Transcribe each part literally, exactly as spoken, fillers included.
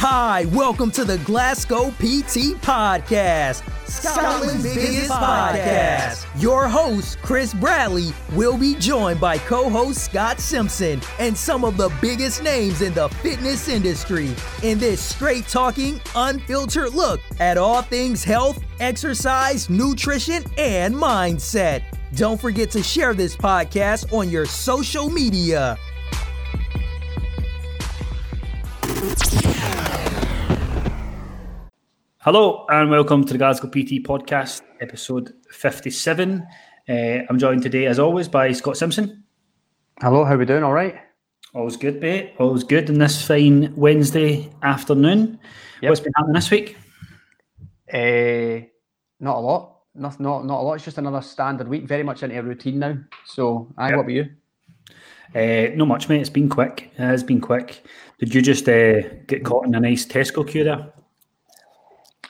Hi, welcome to the Glasgow P T Podcast, Scotland's biggest podcast. Your host, Chris Bradley, will be joined by co-host Scott Simpson and some of the biggest names in the fitness industry in this straight-talking, unfiltered look at all things health, exercise, nutrition, and mindset. Don't forget to share this podcast on your social media. Hello and welcome to the Glasgow P T Podcast, episode fifty-seven. Uh, I'm joined today, as always, by Scott Simpson. Hello, how are we doing? All right? All's good, mate. All's good on this fine Wednesday afternoon. Yep. What's been happening this week? Uh, not a lot. Not, not, not a lot. It's just another standard week. Very much into a routine now. So, aye, yep. What about you? Uh, not much, mate. It's been quick. It has been quick. Did you just uh, get caught in a nice Tesco queue there?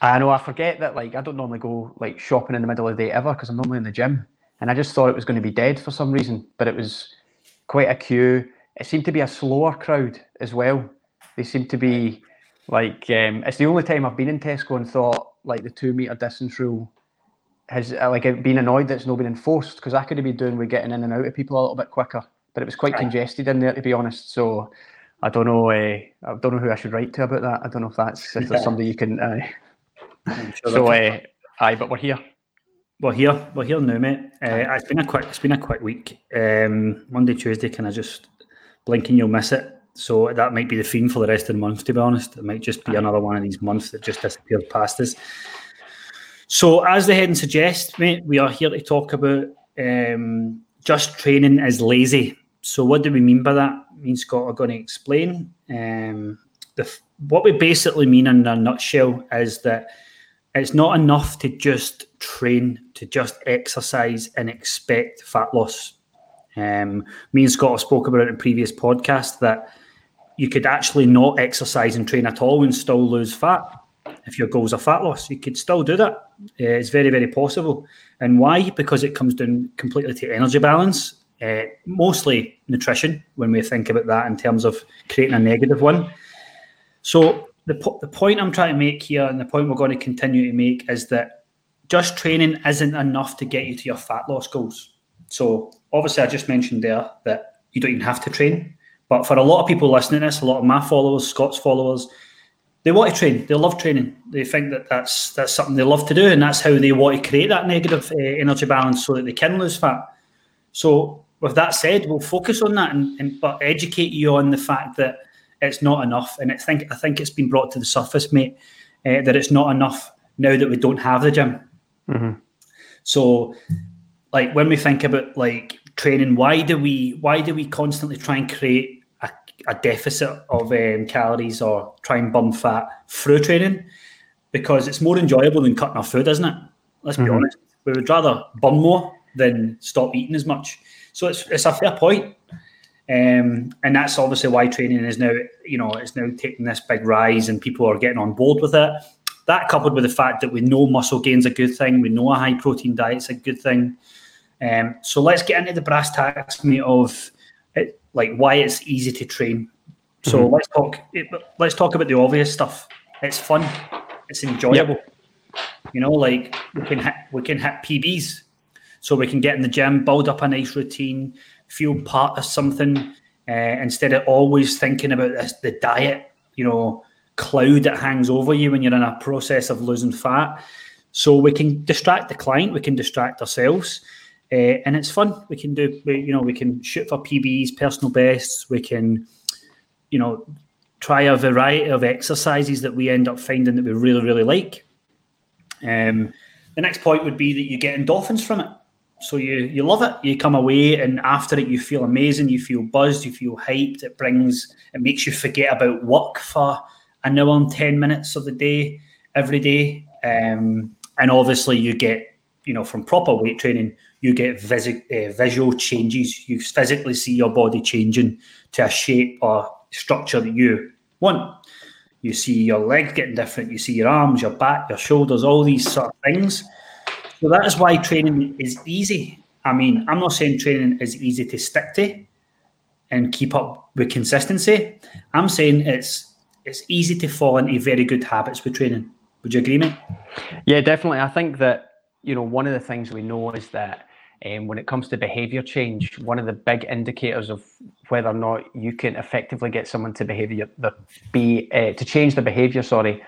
I know, I forget that, like, I don't normally go, like, shopping in the middle of the day ever because I'm normally in the gym. And I just thought it was going to be dead for some reason. But it was quite a queue. It seemed to be a slower crowd as well. They seemed to be, like, um, it's the only time I've been in Tesco and thought, like, the two-metre distance rule has, uh, like, been annoyed that it's not been enforced because I could have been doing with getting in and out of people a little bit quicker. But it was quite congested in there, to be honest. So I don't know, uh, I don't know who I should write to about that. I don't know if that's if there's somebody you can... Uh, Sure so, uh, aye, but we're here. We're here. We're here now, mate. Uh, it's been a quick. It's been a quick week. Um, Monday, Tuesday, kind of just blink and you'll miss it. So that might be the theme for the rest of the month. To be honest, it might just be aye. Another one of these months that just disappears past us. So, as the heading suggests, mate, we are here to talk about um, just training is lazy. So, what do we mean by that? Me and Scott are going to explain. Um, the what we basically mean in a nutshell is that. It's not enough to just train, to just exercise and expect fat loss. Um, me and Scott have spoken about it in previous podcasts that you could actually not exercise and train at all and still lose fat. If your goals are fat loss, you could still do that. Uh, it's very, very possible. And why? Because it comes down completely to energy balance, uh, mostly nutrition, when we think about that in terms of creating a negative one. So... The, po- the point I'm trying to make here and the point we're going to continue to make is that just training isn't enough to get you to your fat loss goals. So obviously I just mentioned there that you don't even have to train. But for a lot of people listening to this, a lot of my followers, Scott's followers, they want to train. They love training. They think that that's, that's something they love to do and that's how they want to create that negative uh, energy balance so that they can lose fat. So with that said, we'll focus on that and, and but educate you on the fact that it's not enough, and I think I think it's been brought to the surface, mate, uh, that it's not enough now that we don't have the gym. Mm-hmm. So, like when we think about like training, why do we why do we constantly try and create a, a deficit of um, calories or try and burn fat through training? Because it's more enjoyable than cutting our food, isn't it? Let's mm-hmm. be honest. We would rather burn more than stop eating as much. So it's it's a fair point. Um, and that's obviously why training is now, you know, it's now taking this big rise and people are getting on board with it. That coupled with the fact that we know muscle gain's a good thing, we know a high protein diet's a good thing. Um, so let's get into the brass tacks, mate, of it, like why it's easy to train. So mm-hmm. let's talk. Let's talk about the obvious stuff. It's fun. It's enjoyable. Yep. You know, like we can hit, we can hit P Bs. So we can get in the gym, build up a nice routine, feel part of something, uh, instead of always thinking about this, the diet, you know, cloud that hangs over you when you're in a process of losing fat. So we can distract the client, we can distract ourselves, uh, and it's fun. We can do, we, you know, we can shoot for P Bs, personal bests. We can, you know, try a variety of exercises that we end up finding that we really, really like. Um, the next point would be that you get endorphins from it. So you you love it, you come away and after it you feel amazing, you feel buzzed, you feel hyped, it brings, it makes you forget about work for an hour and ten minutes of the day, every day. Um, and obviously you get, you know, from proper weight training, you get visi- uh, visual changes. You physically see your body changing to a shape or structure that you want. You see your legs getting different, you see your arms, your back, your shoulders, all these sort of things. So that is why training is easy. I mean, I'm not saying training is easy to stick to and keep up with consistency. I'm saying it's it's easy to fall into very good habits with training. Would you agree, mate? Yeah, definitely. I think that, you know, one of the things we know is that um, when it comes to behaviour change, one of the big indicators of whether or not you can effectively get someone to behaviour, be uh, to change their behaviour, sorry,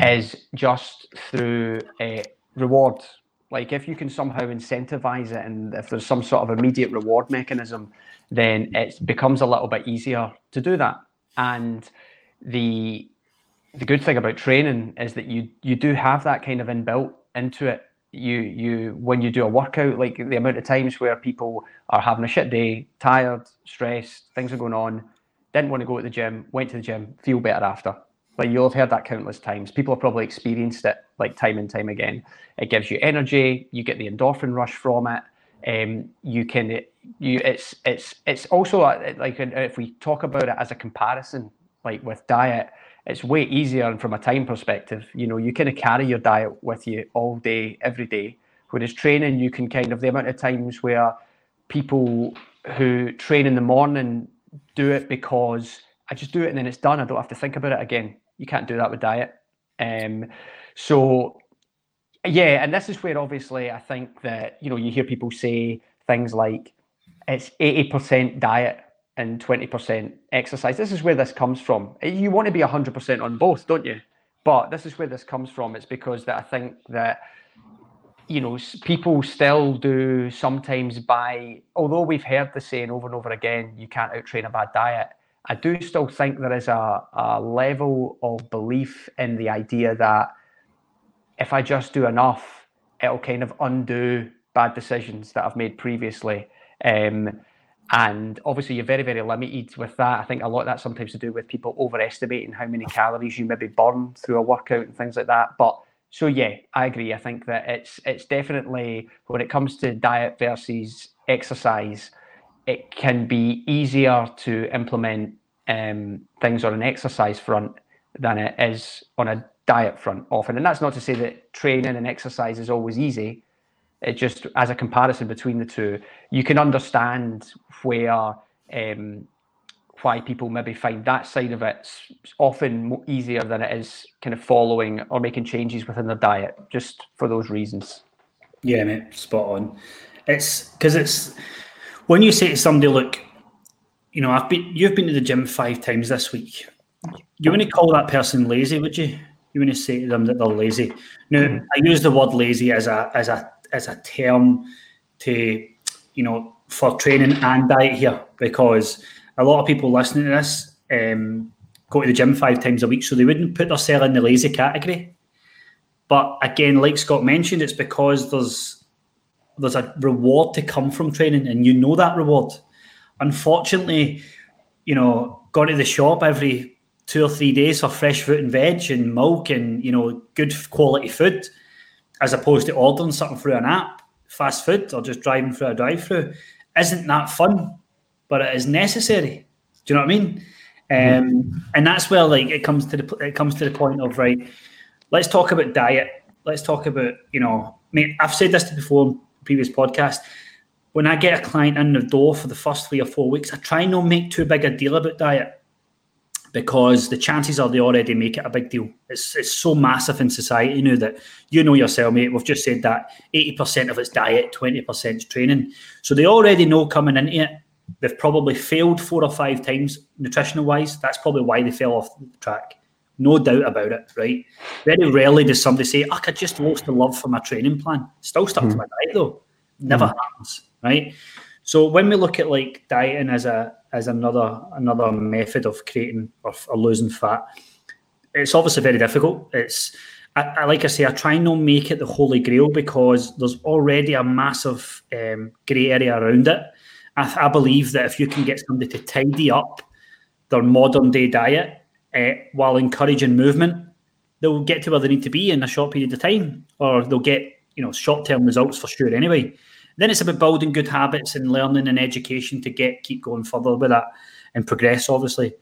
is just through uh, rewards. Like if you can somehow incentivize it, and if there's some sort of immediate reward mechanism, then it becomes a little bit easier to do that. And the the good thing about training is that you you do have that kind of inbuilt into it. You you when you do a workout, like the amount of times where people are having a shit day, tired, stressed, things are going on, didn't want to go to the gym, went to the gym, feel better after. Like you'll have heard that countless times. People have probably experienced it like time and time again. It gives you energy. You get the endorphin rush from it. Um, you can, you it's it's it's also like, if we talk about it as a comparison, like with diet, it's way easier. And from a time perspective, you know, you kind of carry your diet with you all day, every day. Whereas training, you can kind of, the amount of times where people who train in the morning do it because I just do it and then it's done. I don't have to think about it again. You can't do that with diet. Um, so, yeah, and this is where obviously I think that, you know, you hear people say things like it's eighty percent diet and twenty percent exercise. This is where this comes from. You want to be one hundred percent on both, don't you? But this is where this comes from. It's because that I think that, you know, people still do sometimes by, although we've heard the saying over and over again, you can't out-train a bad diet, I do still think there is a, a level of belief in the idea that if I just do enough, it'll kind of undo bad decisions that I've made previously. Um, and obviously you're very, very limited with that. I think a lot of that's sometimes to do with people overestimating how many calories you maybe burn through a workout and things like that. But so, yeah, I agree. I think that it's it's definitely, when it comes to diet versus exercise, it can be easier to implement um, things on an exercise front than it is on a diet front often. And that's not to say that training and exercise is always easy. It just, as a comparison between the two, you can understand where um, why people maybe find that side of it often easier than it is kind of following or making changes within their diet, just for those reasons. Yeah, mate, spot on. It's because it's... When you say to somebody, look, you know, I've been, you've been to the gym five times this week, you want to call that person lazy, would you? You want to say to them that they're lazy. Now, mm-hmm. I use the word lazy as a as a as a term to, you know, for training and diet here, because a lot of people listening to this um, go to the gym five times a week, so they wouldn't put themselves in the lazy category. But again, like Scott mentioned, it's because there's there's a reward to come from training, and you know that reward. Unfortunately, you know, going to the shop every two or three days for fresh fruit and veg and milk and, you know, good quality food, as opposed to ordering something through an app, fast food, or just driving through a drive-through, isn't that fun, but it is necessary. Do you know what I mean? Mm-hmm. Um, and that's where, like, it comes to the it comes to the point of, right, let's talk about diet. Let's talk about, you know, mate, I've said this before, previous podcast, when I get a client in the door for the first three or four weeks, I try not make too big a deal about diet, because the chances are they already make it a big deal. It's it's so massive in society now that, you know yourself, mate, we've just said that eighty percent of it's diet, twenty percent is training. So they already know coming into it, they've probably failed four or five times nutritional-wise. That's probably why they fell off the track. No doubt about it, right? Very rarely does somebody say, oh, I just lost the love for my training plan. Still stuck mm. to my diet, though. Never mm. happens, right? So when we look at, like, dieting as a as another another method of creating or, or losing fat, it's obviously very difficult. It's I, I like I say, I try not make it the holy grail, because there's already a massive um, grey area around it. I, I believe that if you can get somebody to tidy up their modern day diet, Uh, while encouraging movement, they'll get to where they need to be in a short period of time, or they'll get, you know, short-term results for sure anyway. Then it's about building good habits and learning and education to get keep going further with that and progress, obviously.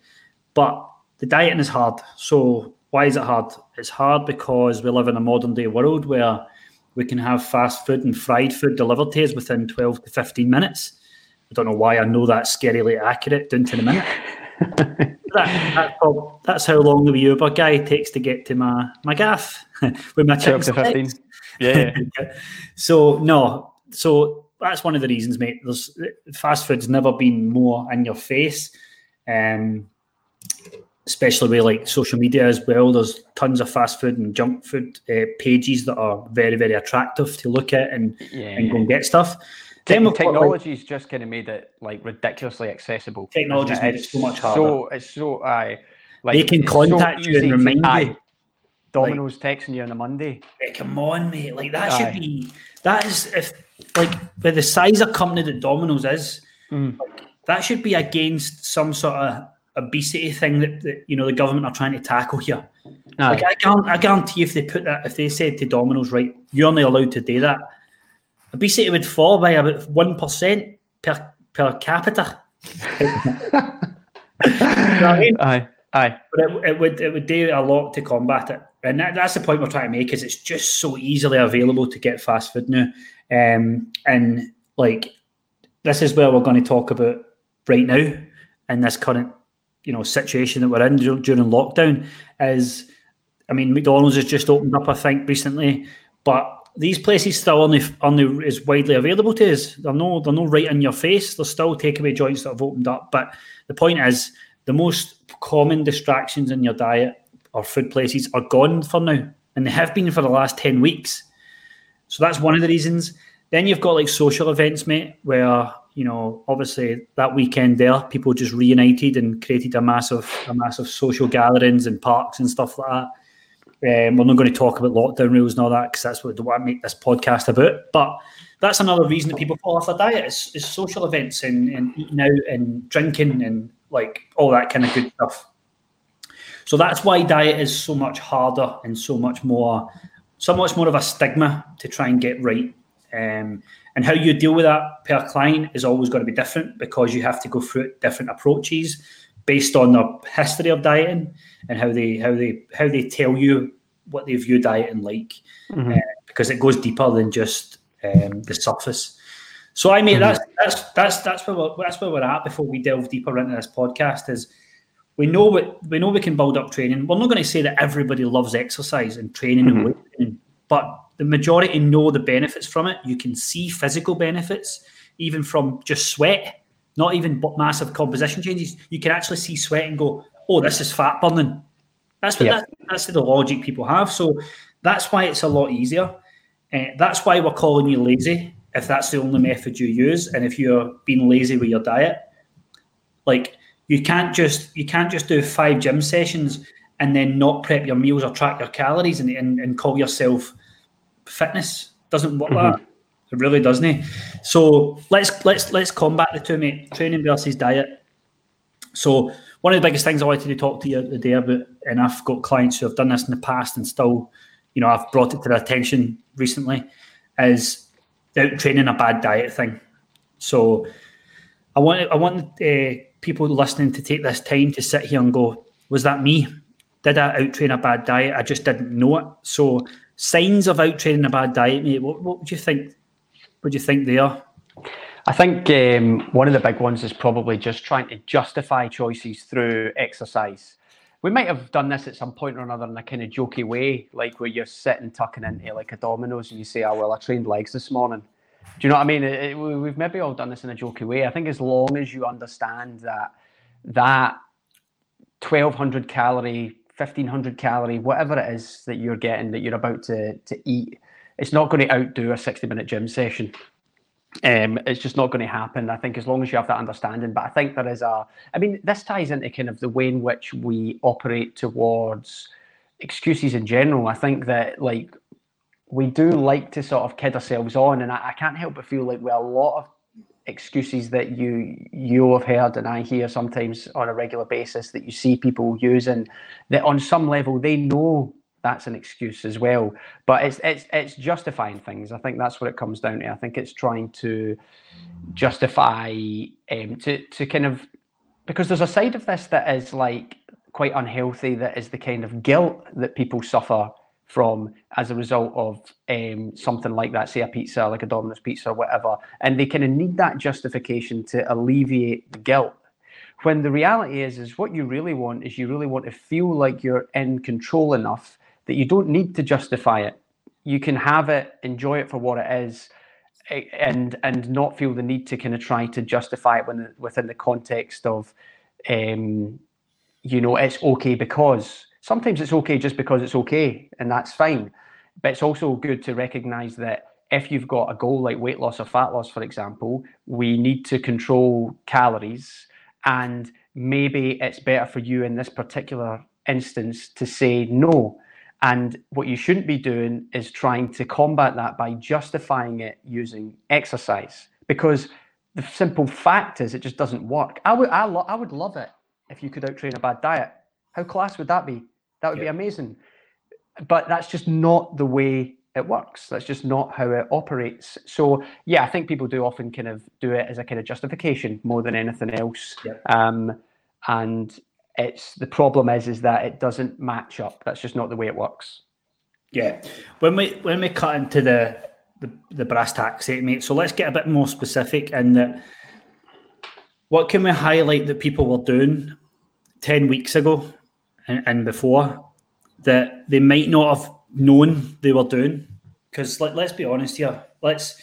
But the dieting is hard. So why is it hard? It's hard because we live in a modern-day world where we can have fast food and fried food delivered to us within twelve to fifteen minutes. I don't know why I know that's scarily accurate down to the minute. that, that's, how, that's how long the Uber guy takes to get to my, my gaff with my chicken sticks. Yeah. So, no. So that's one of the reasons, mate. There's, fast food's never been more in your face, um, especially with like social media as well. There's tons of fast food and junk food uh, pages that are very, very attractive to look at and, yeah, and go and get stuff. Te- technology's like, just kind of made it like ridiculously accessible. Technology's made it so much harder. So it's so I uh, like they can contact so you and remind to, you. Domino's like, texting you on a Monday. Hey, come on, mate! Like that aye. should be that is if like with the size of company that Domino's is, mm. like, that should be against some sort of obesity thing that, that you know the government are trying to tackle here. Like, I can't, I guarantee if they put that, if they said to Domino's, right, you're only allowed to do that, obesity would fall by about one percent per per capita. You know what I mean? Aye, aye. But it, it would it would do a lot to combat it, and that, that's the point we're trying to make. Is it's just so easily available to get fast food now, um, and like this is where we're going to talk about right now in this current you know situation that we're in d- during lockdown. Is I mean McDonald's has just opened up I think recently, but these places still only only is widely available to us. They're no they're no right in your face. There's still takeaway joints that have opened up. But the point is, the most common distractions in your diet or food places are gone for now, and they have been for the last ten weeks. So that's one of the reasons. Then you've got like social events, mate, where you know obviously that weekend there, people just reunited and created a massive a massive social gatherings and parks and stuff like that. Um, we're not going to talk about lockdown rules and all that because that's what I want to make this podcast about. But that's another reason that people fall off their diet is, is social events and, and eating out and drinking and like all that kind of good stuff. So that's why diet is so much harder and so much more, so much more of a stigma to try and get right. Um, and how you deal with that per client is always going to be different because you have to go through different approaches based on their history of dieting and how they how they how they tell you what they view dieting like, mm-hmm. uh, because it goes deeper than just um, the surface. So I mean, mm-hmm. that's that's that's that's where we're, that's where we're at before we delve deeper into this podcast. Is we know what we know we can build up training. We're not going to say that everybody loves exercise and training, mm-hmm. and weight training, but the majority know the benefits from it. You can see physical benefits even from just sweat. Not even massive composition changes. You can actually see sweat and go, "Oh, this is fat burning." That's what yeah. that, that's the logic people have. So that's why it's a lot easier. Uh, that's why we're calling you lazy if that's the only method you use, and if you're being lazy with your diet, like you can't just you can't just do five gym sessions and then not prep your meals or track your calories and and, and call yourself fitness. Doesn't work mm-hmm. like that. It really doesn't. So let's let's let's combat the two, mate. Training versus diet. So one of the biggest things I wanted to talk to you today about, and I've got clients who have done this in the past and still, you know, I've brought it to their attention recently, is out training a bad diet thing. So I want I want uh, people listening to take this time to sit here and go, was that me? Did I outtrain a bad diet? I just didn't know it. So signs of outtraining a bad diet, mate. What what would you think? What do you think they are? I think um, one of the big ones is probably just trying to justify choices through exercise. We might have done this at some point or another in a kind of jokey way, like where you're sitting tucking into like a Domino's and you say, oh, well, I trained legs this morning. Do you know what I mean? It, it, we've maybe all done this in a jokey way. I think as long as you understand that that twelve hundred calorie, fifteen hundred calorie, whatever it is that you're getting, that you're about to, to eat, it's not going to outdo a sixty-minute gym session. Um, it's just not going to happen, I think, as long as you have that understanding. But I think there is a... I mean, this ties into kind of the way in which we operate towards excuses in general. I think that, like, we do like to sort of kid ourselves on, and I, I can't help but feel like with a lot of excuses that you you have heard and I hear sometimes on a regular basis that you see people using, that on some level they know that's an excuse as well, but it's it's it's justifying things. I think that's what it comes down to. I think it's trying to justify um, to to kind of, because there's a side of this that is like quite unhealthy. That is the kind of guilt that people suffer from as a result of um, something like that, say a pizza, like a Domino's pizza, or whatever, and they kind of need that justification to alleviate the guilt. When the reality is, is what you really want is you really want to feel like you're in control enough that you don't need to justify it. You can have it, enjoy it for what it is, and and not feel the need to kind of try to justify it when, within the context of, um, you know, it's okay because. Sometimes it's okay just because it's okay, and that's fine. But it's also good to recognize that if you've got a goal like weight loss or fat loss, for example, we need to control calories. And maybe it's better for you in this particular instance to say no. And what you shouldn't be doing is trying to combat that by justifying it using exercise, because the simple fact is it just doesn't work. I would, I, lo- I would love it if you could out-train a bad diet. How class would that be? That would yeah. be amazing. But that's just not the way it works. That's just not how it operates. So yeah, I think people do often kind of do it as a kind of justification more than anything else. Yeah. Um, and it's the problem is is that it doesn't match up. That's just not the way it works. Yeah. When we when we cut into the the, the brass tacks, eh, mate. So let's get a bit more specific in that. What can we highlight that people were doing ten weeks ago and, and before that they might not have known they were doing? Because let, let's be honest here, let's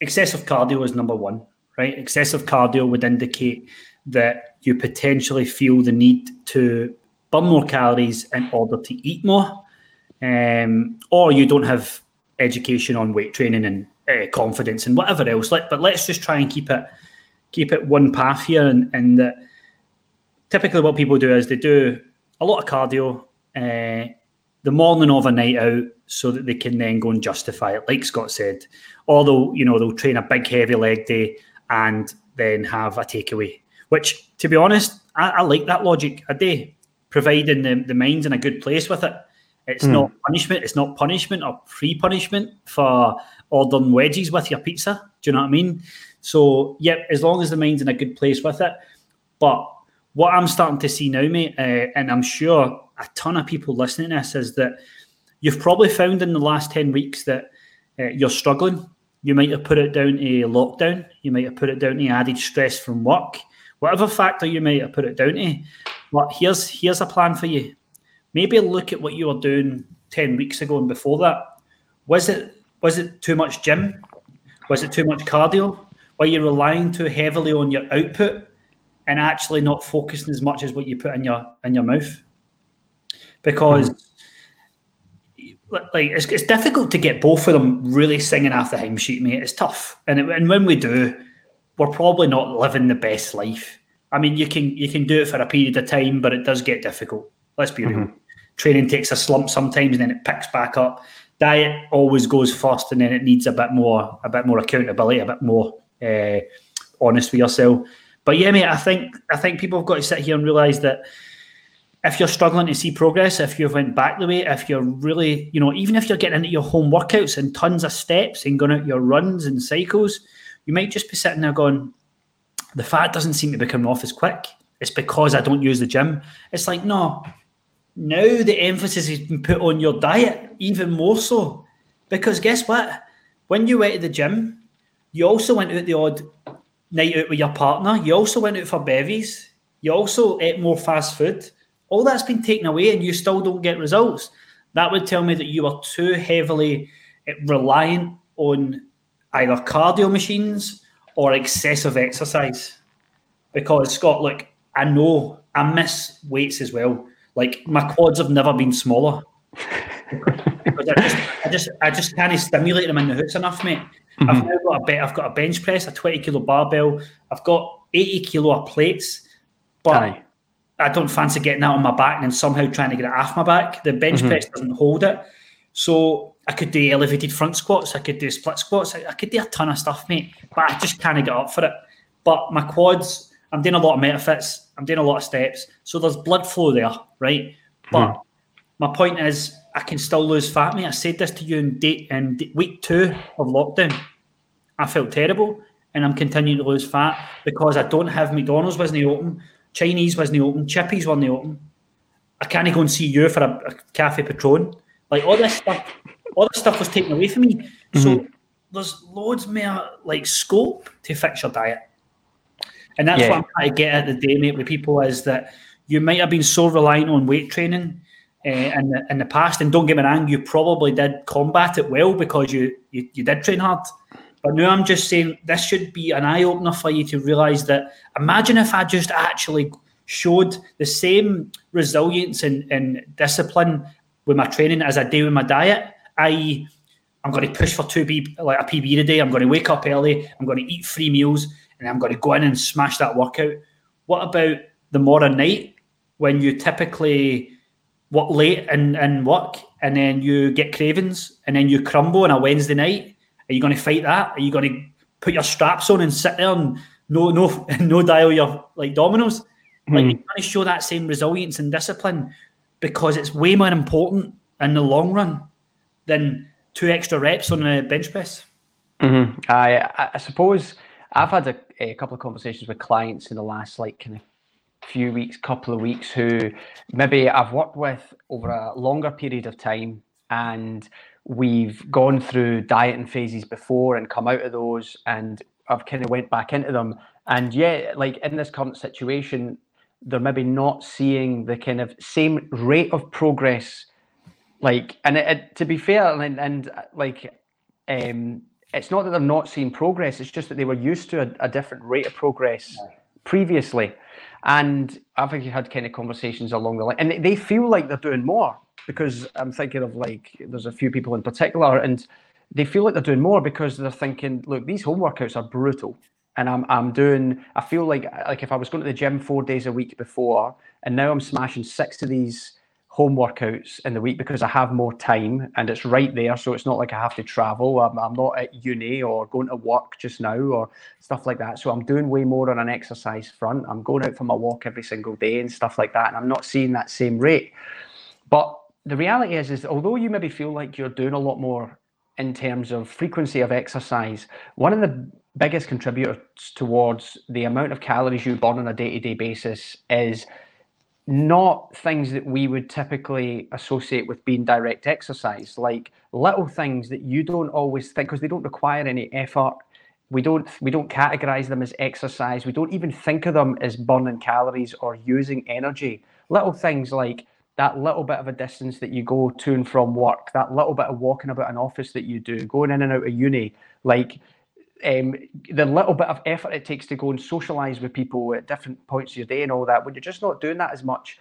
excessive cardio is number one, right? Excessive cardio would indicate that you potentially feel the need to burn more calories in order to eat more, um, or you don't have education on weight training and uh, confidence and whatever else. Let, but let's just try and keep it keep it one path here, and, and that typically what people do is they do a lot of cardio uh, the morning of a night out so that they can then go and justify it, like Scott said. Or they'll, you know, they'll train a big heavy leg day and then have a takeaway, which, to be honest, I, I like that logic a day, providing the, the mind's in a good place with it. It's mm. not punishment. It's not punishment or pre-punishment for ordering wedgies with your pizza. Do you know what I mean? So, yeah, as long as the mind's in a good place with it. But what I'm starting to see now, mate, uh, and I'm sure a ton of people listening to this, is that you've probably found in the last ten weeks that uh, you're struggling. You might have put it down to lockdown. You might have put it down to added stress from work. Whatever factor you might have put it down to. But here's, here's a plan for you. Maybe look at what you were doing ten weeks ago and before that. Was it was it too much gym? Was it too much cardio? Were you relying too heavily on your output and actually not focusing as much as what you put in your in your mouth? Because like it's, it's difficult to get both of them really singing off the hymn sheet, mate. It's tough, and it, and when we do, we're probably not living the best life. I mean, you can you can do it for a period of time, but it does get difficult. Let's be mm-hmm. real. Training takes a slump sometimes, and then it picks back up. Diet always goes first, and then it needs a bit more a bit more accountability, a bit more uh, honest with yourself. But yeah, mate, I think I think people have got to sit here and realise that if you're struggling to see progress, if you've went back the way, if you're really, you know, even if you're getting into your home workouts and tons of steps and going out your runs and cycles, you might just be sitting there going, the fat doesn't seem to be coming off as quick. It's because I don't use the gym. It's like, no, now the emphasis has been put on your diet even more so. Because guess what? When you went to the gym, you also went out the odd night out with your partner, you also went out for bevies, you also ate more fast food. All that's been taken away and you still don't get results. That would tell me that you are too heavily reliant on either cardio machines or excessive exercise. Because, Scott, look, I know I miss weights as well. Like, my quads have never been smaller. because I just, I just, I just can't stimulate them in the hooks enough, mate. Mm-hmm. I've now got a be- I've got a bench press, a twenty kilo barbell. I've got eighty kilo of plates, but Aye. I don't fancy getting that on my back and then somehow trying to get it off my back. The bench mm-hmm. press doesn't hold it. So I could do elevated front squats. I could do split squats. I, I could do a ton of stuff, mate, but I just can't get up for it. But my quads, I'm doing a lot of MetaFits. I'm doing a lot of steps. So there's blood flow there, right? But mm. my point is, I can still lose fat, mate. I said this to you in, day, in day, week two of lockdown. I felt terrible, and I'm continuing to lose fat because I don't have McDonald's wasn't open, Chinese wasn't open, Chippies weren't open. I can't go and see you for a, a Cafe Patron. Like, all this stuff, all this stuff was taken away from me. Mm-hmm. So there's loads more like scope to fix your diet. And that's yeah. what I'm trying to get at the day, mate, with people is that you might have been so reliant on weight training uh, in, the, in the past, and don't get me wrong, you probably did combat it well because you, you, you did train hard. But now I'm just saying this should be an eye-opener for you to realise that imagine if I just actually showed the same resilience and, and discipline with my training as I do with my diet, that is I'm going to push for two B, like a P B today, I'm going to wake up early, I'm going to eat three meals, and I'm going to go in and smash that workout. What about the morning night when you typically work late and, and work, and then you get cravings, and then you crumble on a Wednesday night? Are you going to fight that? Are you going to put your straps on and sit there and no no no dial your like dominoes? Mm-hmm. Like, you're going to show that same resilience and discipline because it's way more important in the long run than two extra reps on the bench press. Mm-hmm. I I suppose I've had a, a couple of conversations with clients in the last like kind of few weeks, couple of weeks, who maybe I've worked with over a longer period of time, and we've gone through dieting phases before and come out of those, and I've kind of went back into them. And yeah, like in this current situation, they're maybe not seeing the kind of same rate of progress. Like, and it, it, to be fair, and, and like, um, it's not that they're not seeing progress, it's just that they were used to a, a different rate of progress previously. And I've had kind of conversations along the line, and they feel like they're doing more, because I'm thinking of like, there's a few people in particular, and they feel like they're doing more because they're thinking, look, these home workouts are brutal. And I'm I'm doing, I feel like like if I was going to the gym four days a week before, and now I'm smashing six of these home workouts in the week because I have more time and it's right there, so it's not like I have to travel. I'm, I'm not at uni or going to work just now or stuff like that, so I'm doing way more on an exercise front. I'm going out for my walk every single day and stuff like that, and I'm not seeing that same rate. But the reality is is although you maybe feel like you're doing a lot more in terms of frequency of exercise, one of the biggest contributors towards the amount of calories you burn on a day-to-day basis is not things that we would typically associate with being direct exercise, like little things that you don't always think, because they don't require any effort. We don't we don't categorize them as exercise. We don't even think of them as burning calories or using energy. Little things like that little bit of a distance that you go to and from work, that little bit of walking about an office that you do, going in and out of uni, like Um, the little bit of effort it takes to go and socialise with people at different points of your day and all that, when you're just not doing that as much.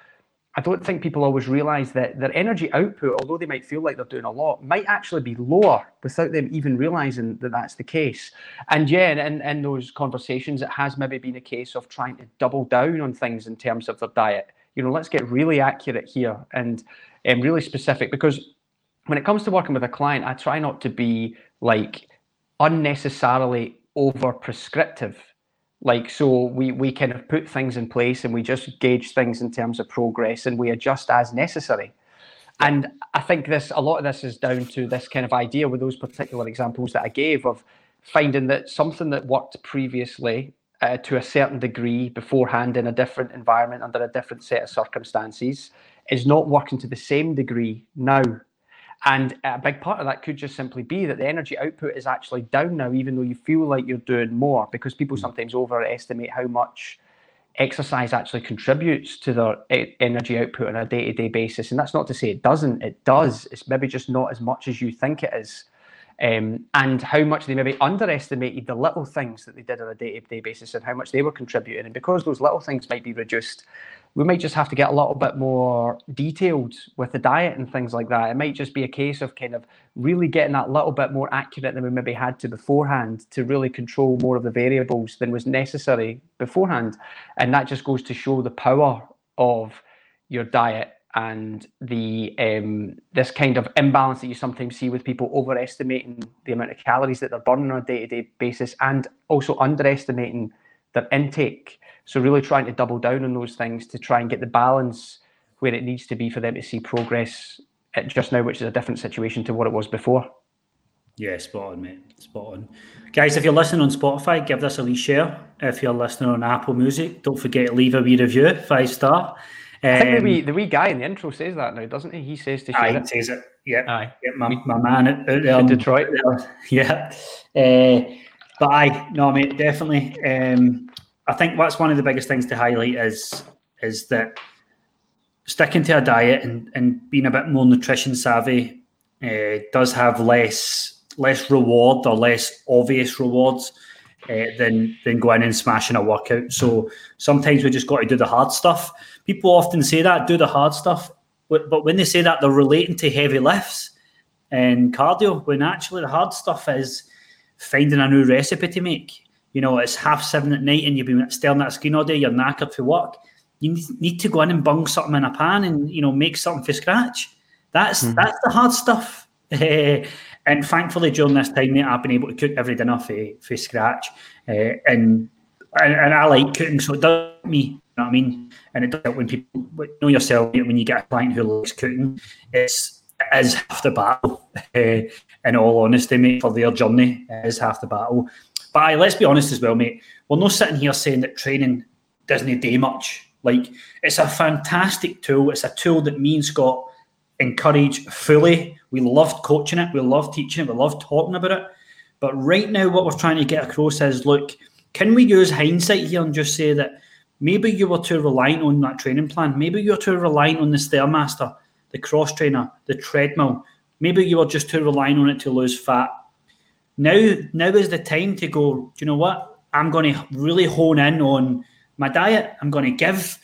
I don't think people always realise that their energy output, although they might feel like they're doing a lot, might actually be lower without them even realising that that's the case. And yeah, in, in those conversations, it has maybe been a case of trying to double down on things in terms of their diet. You know, let's get really accurate here and um, really specific, because when it comes to working with a client, I try not to be like unnecessarily over prescriptive. Like, so we we kind of put things in place and we just gauge things in terms of progress and we adjust as necessary. And I think this a lot of this is down to this kind of idea with those particular examples that I gave of finding that something that worked previously uh, to a certain degree beforehand in a different environment under a different set of circumstances is not working to the same degree now. And a big part of that could just simply be that the energy output is actually down now, even though you feel like you're doing more, because people sometimes overestimate how much exercise actually contributes to their energy output on a day-to-day basis. And that's not to say it doesn't. It does. It's maybe just not as much as you think it is. Um, and how much they maybe underestimated the little things that they did on a day-to-day basis and how much they were contributing. And because those little things might be reduced, we might just have to get a little bit more detailed with the diet and things like that. It might just be a case of kind of really getting that little bit more accurate than we maybe had to beforehand to really control more of the variables than was necessary beforehand. And that just goes to show the power of your diet and the um, this kind of imbalance that you sometimes see with people overestimating the amount of calories that they're burning on a day-to-day basis and also underestimating their intake. So really trying to double down on those things to try and get the balance where it needs to be for them to see progress at just now, which is a different situation to what it was before. Yeah, spot on, mate. Spot on. Guys, if you're listening on Spotify, give this a wee share. If you're listening on Apple Music, don't forget to leave a wee review, five star. I think um, the, wee, the wee guy in the intro says that now, doesn't he? He says to share aye, it. He says it, yeah. Aye. Yep, my, my man out there. Um, in Detroit. Yeah. Uh, but aye, no, mate, definitely. Um, I think what's one of the biggest things to highlight is is that sticking to a diet and, and being a bit more nutrition savvy uh, does have less less reward or less obvious rewards uh, than than going and smashing a workout. So sometimes we just got to do the hard stuff. People often say that, do the hard stuff, but when they say that, they're relating to heavy lifts and cardio, when actually the hard stuff is finding a new recipe to make. You know, it's half seven at night and you've been staring at a screen all day, you're knackered for work. You need to go in and bung something in a pan and, you know, make something from scratch. That's mm-hmm. that's the hard stuff. And thankfully, during this time, mate, I've been able to cook every dinner from scratch. Uh, and, and and I like cooking, so it does me, you know what I mean? And it does help when people, you know yourself, when you get a client who likes cooking, it's, it is half the battle. Uh, in all honesty, mate, for their journey, it is half the battle. But aye, let's be honest as well, mate. We're not sitting here saying that training doesn't do much. Like, it's a fantastic tool. It's a tool that me and Scott encourage fully. We love coaching it. We love teaching it. We love talking about it. But right now, what we're trying to get across is, look, can we use hindsight here and just say that maybe you were too reliant on that training plan? Maybe you're too reliant on the Stairmaster, the cross trainer, the treadmill. Maybe you were just too reliant on it to lose fat. Now, now is the time to go, do you know what? I'm going to really hone in on my diet. I'm going to give,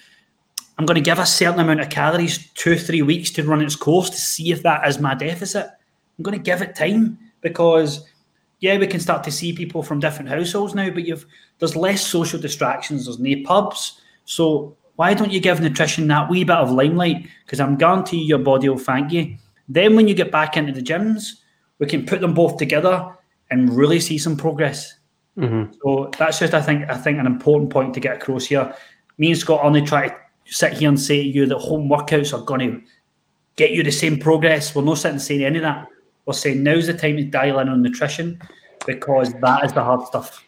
I'm going to give a certain amount of calories two, three weeks to run its course to see if that is my deficit. I'm going to give it time because, yeah, we can start to see people from different households now, but you've there's less social distractions. There's no pubs, so why don't you give nutrition that wee bit of limelight? Because I'm guarantee your body will thank you. Then when you get back into the gyms, we can put them both together and really see some progress. Mm-hmm. So that's just, I think, I think an important point to get across here. Me and Scott only try to sit here and say to you that home workouts are going to get you the same progress. We're not sitting saying any of that. We're saying now's the time to dial in on nutrition because that is the hard stuff.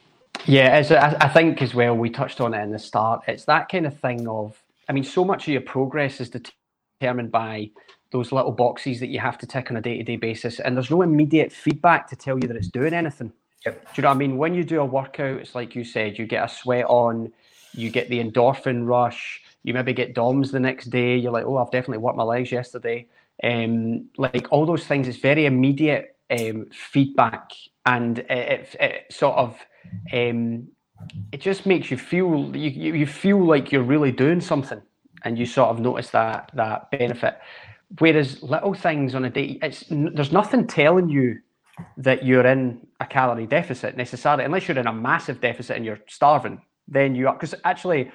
Yeah, it's, I think as well, we touched on it in the start. It's that kind of thing of, I mean, so much of your progress is determined by those little boxes that you have to tick on a day-to-day basis, and there's no immediate feedback to tell you that it's doing anything. Yep. Do you know what I mean? When you do a workout, it's like you said, you get a sweat on, you get the endorphin rush, you maybe get DOMS the next day, you're like, oh, I've definitely worked my legs yesterday. Um, like all those things, it's very immediate um, feedback, and it, it, it sort of, um, it just makes you feel, you, you feel like you're really doing something, and you sort of notice that that benefit. Whereas little things on a day, it's there's nothing telling you that you're in a calorie deficit necessarily, unless you're in a massive deficit and you're starving, then you are. Because actually,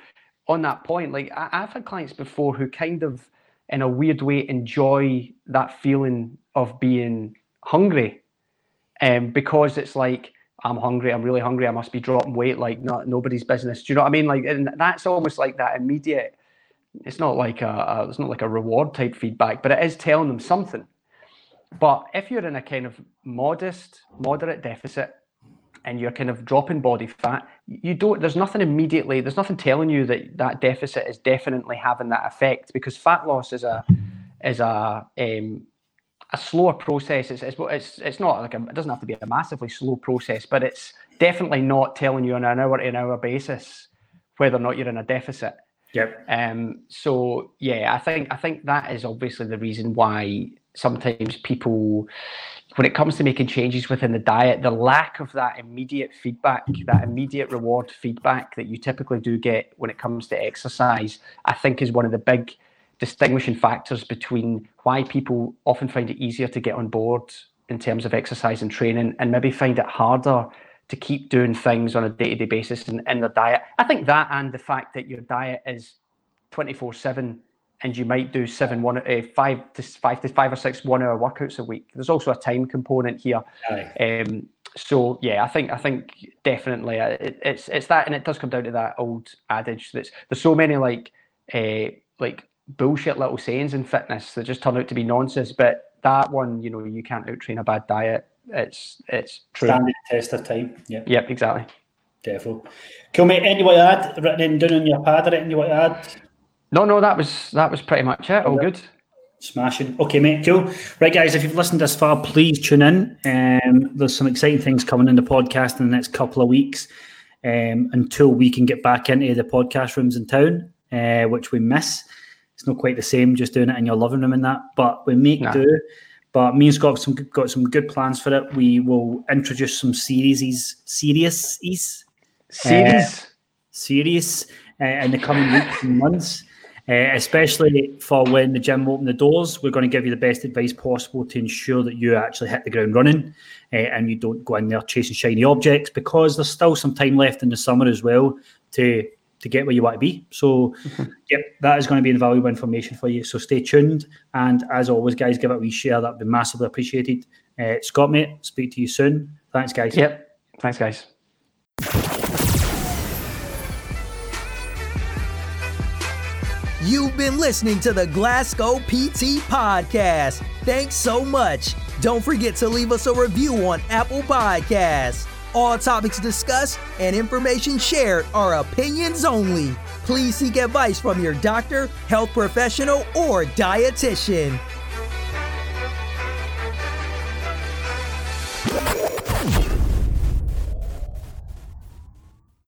on that point, like I, I've had clients before who kind of, in a weird way, enjoy that feeling of being hungry, um, because it's like, I'm hungry, I'm really hungry, I must be dropping weight, like not nobody's business. Do you know what I mean? Like, and that's almost like that immediate. It's not like a, a it's not like a reward type feedback, but it is telling them something. But if you're in a kind of modest, moderate deficit and you're kind of dropping body fat, you don't, there's nothing immediately, there's nothing telling you that that deficit is definitely having that effect, because fat loss is a, is a, um, a slower process. It's, it's, it's, it's not like a, it doesn't have to be a massively slow process, but it's definitely not telling you on an hour to an hour basis whether or not you're in a deficit. Yep. Um, so yeah, I think, I think that is obviously the reason why sometimes people, when it comes to making changes within the diet, the lack of that immediate feedback, that immediate reward feedback that you typically do get when it comes to exercise, I think is one of the big distinguishing factors between why people often find it easier to get on board in terms of exercise and training, and maybe find it harder to keep doing things on a day-to-day basis in, in their diet. I think that, and the fact that your diet is twenty-four seven, and you might do seven one uh, five to five to five or six one hour workouts a week. There's also a time component here. Right. Um, so yeah, I think I think definitely it, it's it's that, and it does come down to that old adage that's there's so many like uh, like bullshit little sayings in fitness that just turn out to be nonsense. But that one, you know, you can't outtrain a bad diet. It's it's true. Standard test of time. Yeah. Yep. Exactly. Careful. Cool, mate. Anything you want to add? Written down on your pad. Anything you want to add? No, no, that was that was pretty much it. All good. Smashing. Okay, mate, cool. Right, guys, if you've listened this far, please tune in. Um, there's some exciting things coming in the podcast in the next couple of weeks. um, until we can get back into the podcast rooms in town, uh, which we miss. It's not quite the same just doing it in your living room and that, but we make nah. do. But me and Scott have some, got some good plans for it. We will introduce some series, series, series, uh, series uh, in the coming weeks and months, uh, especially for when the gym open the doors. We're going to give you the best advice possible to ensure that you actually hit the ground running uh, and you don't go in there chasing shiny objects, because there's still some time left in the summer as well to to get where you want to be. So yep, that is going to be invaluable information for you. So stay tuned. And as always, guys, give it a wee share. That would be massively appreciated. Uh, Scott, mate, speak to you soon. Thanks, guys. Yep. Thanks, guys. You've been listening to the Glasgow P T Podcast. Thanks so much. Don't forget to leave us a review on Apple Podcasts. All topics discussed and information shared are opinions only. Please seek advice from your doctor, health professional, or dietitian.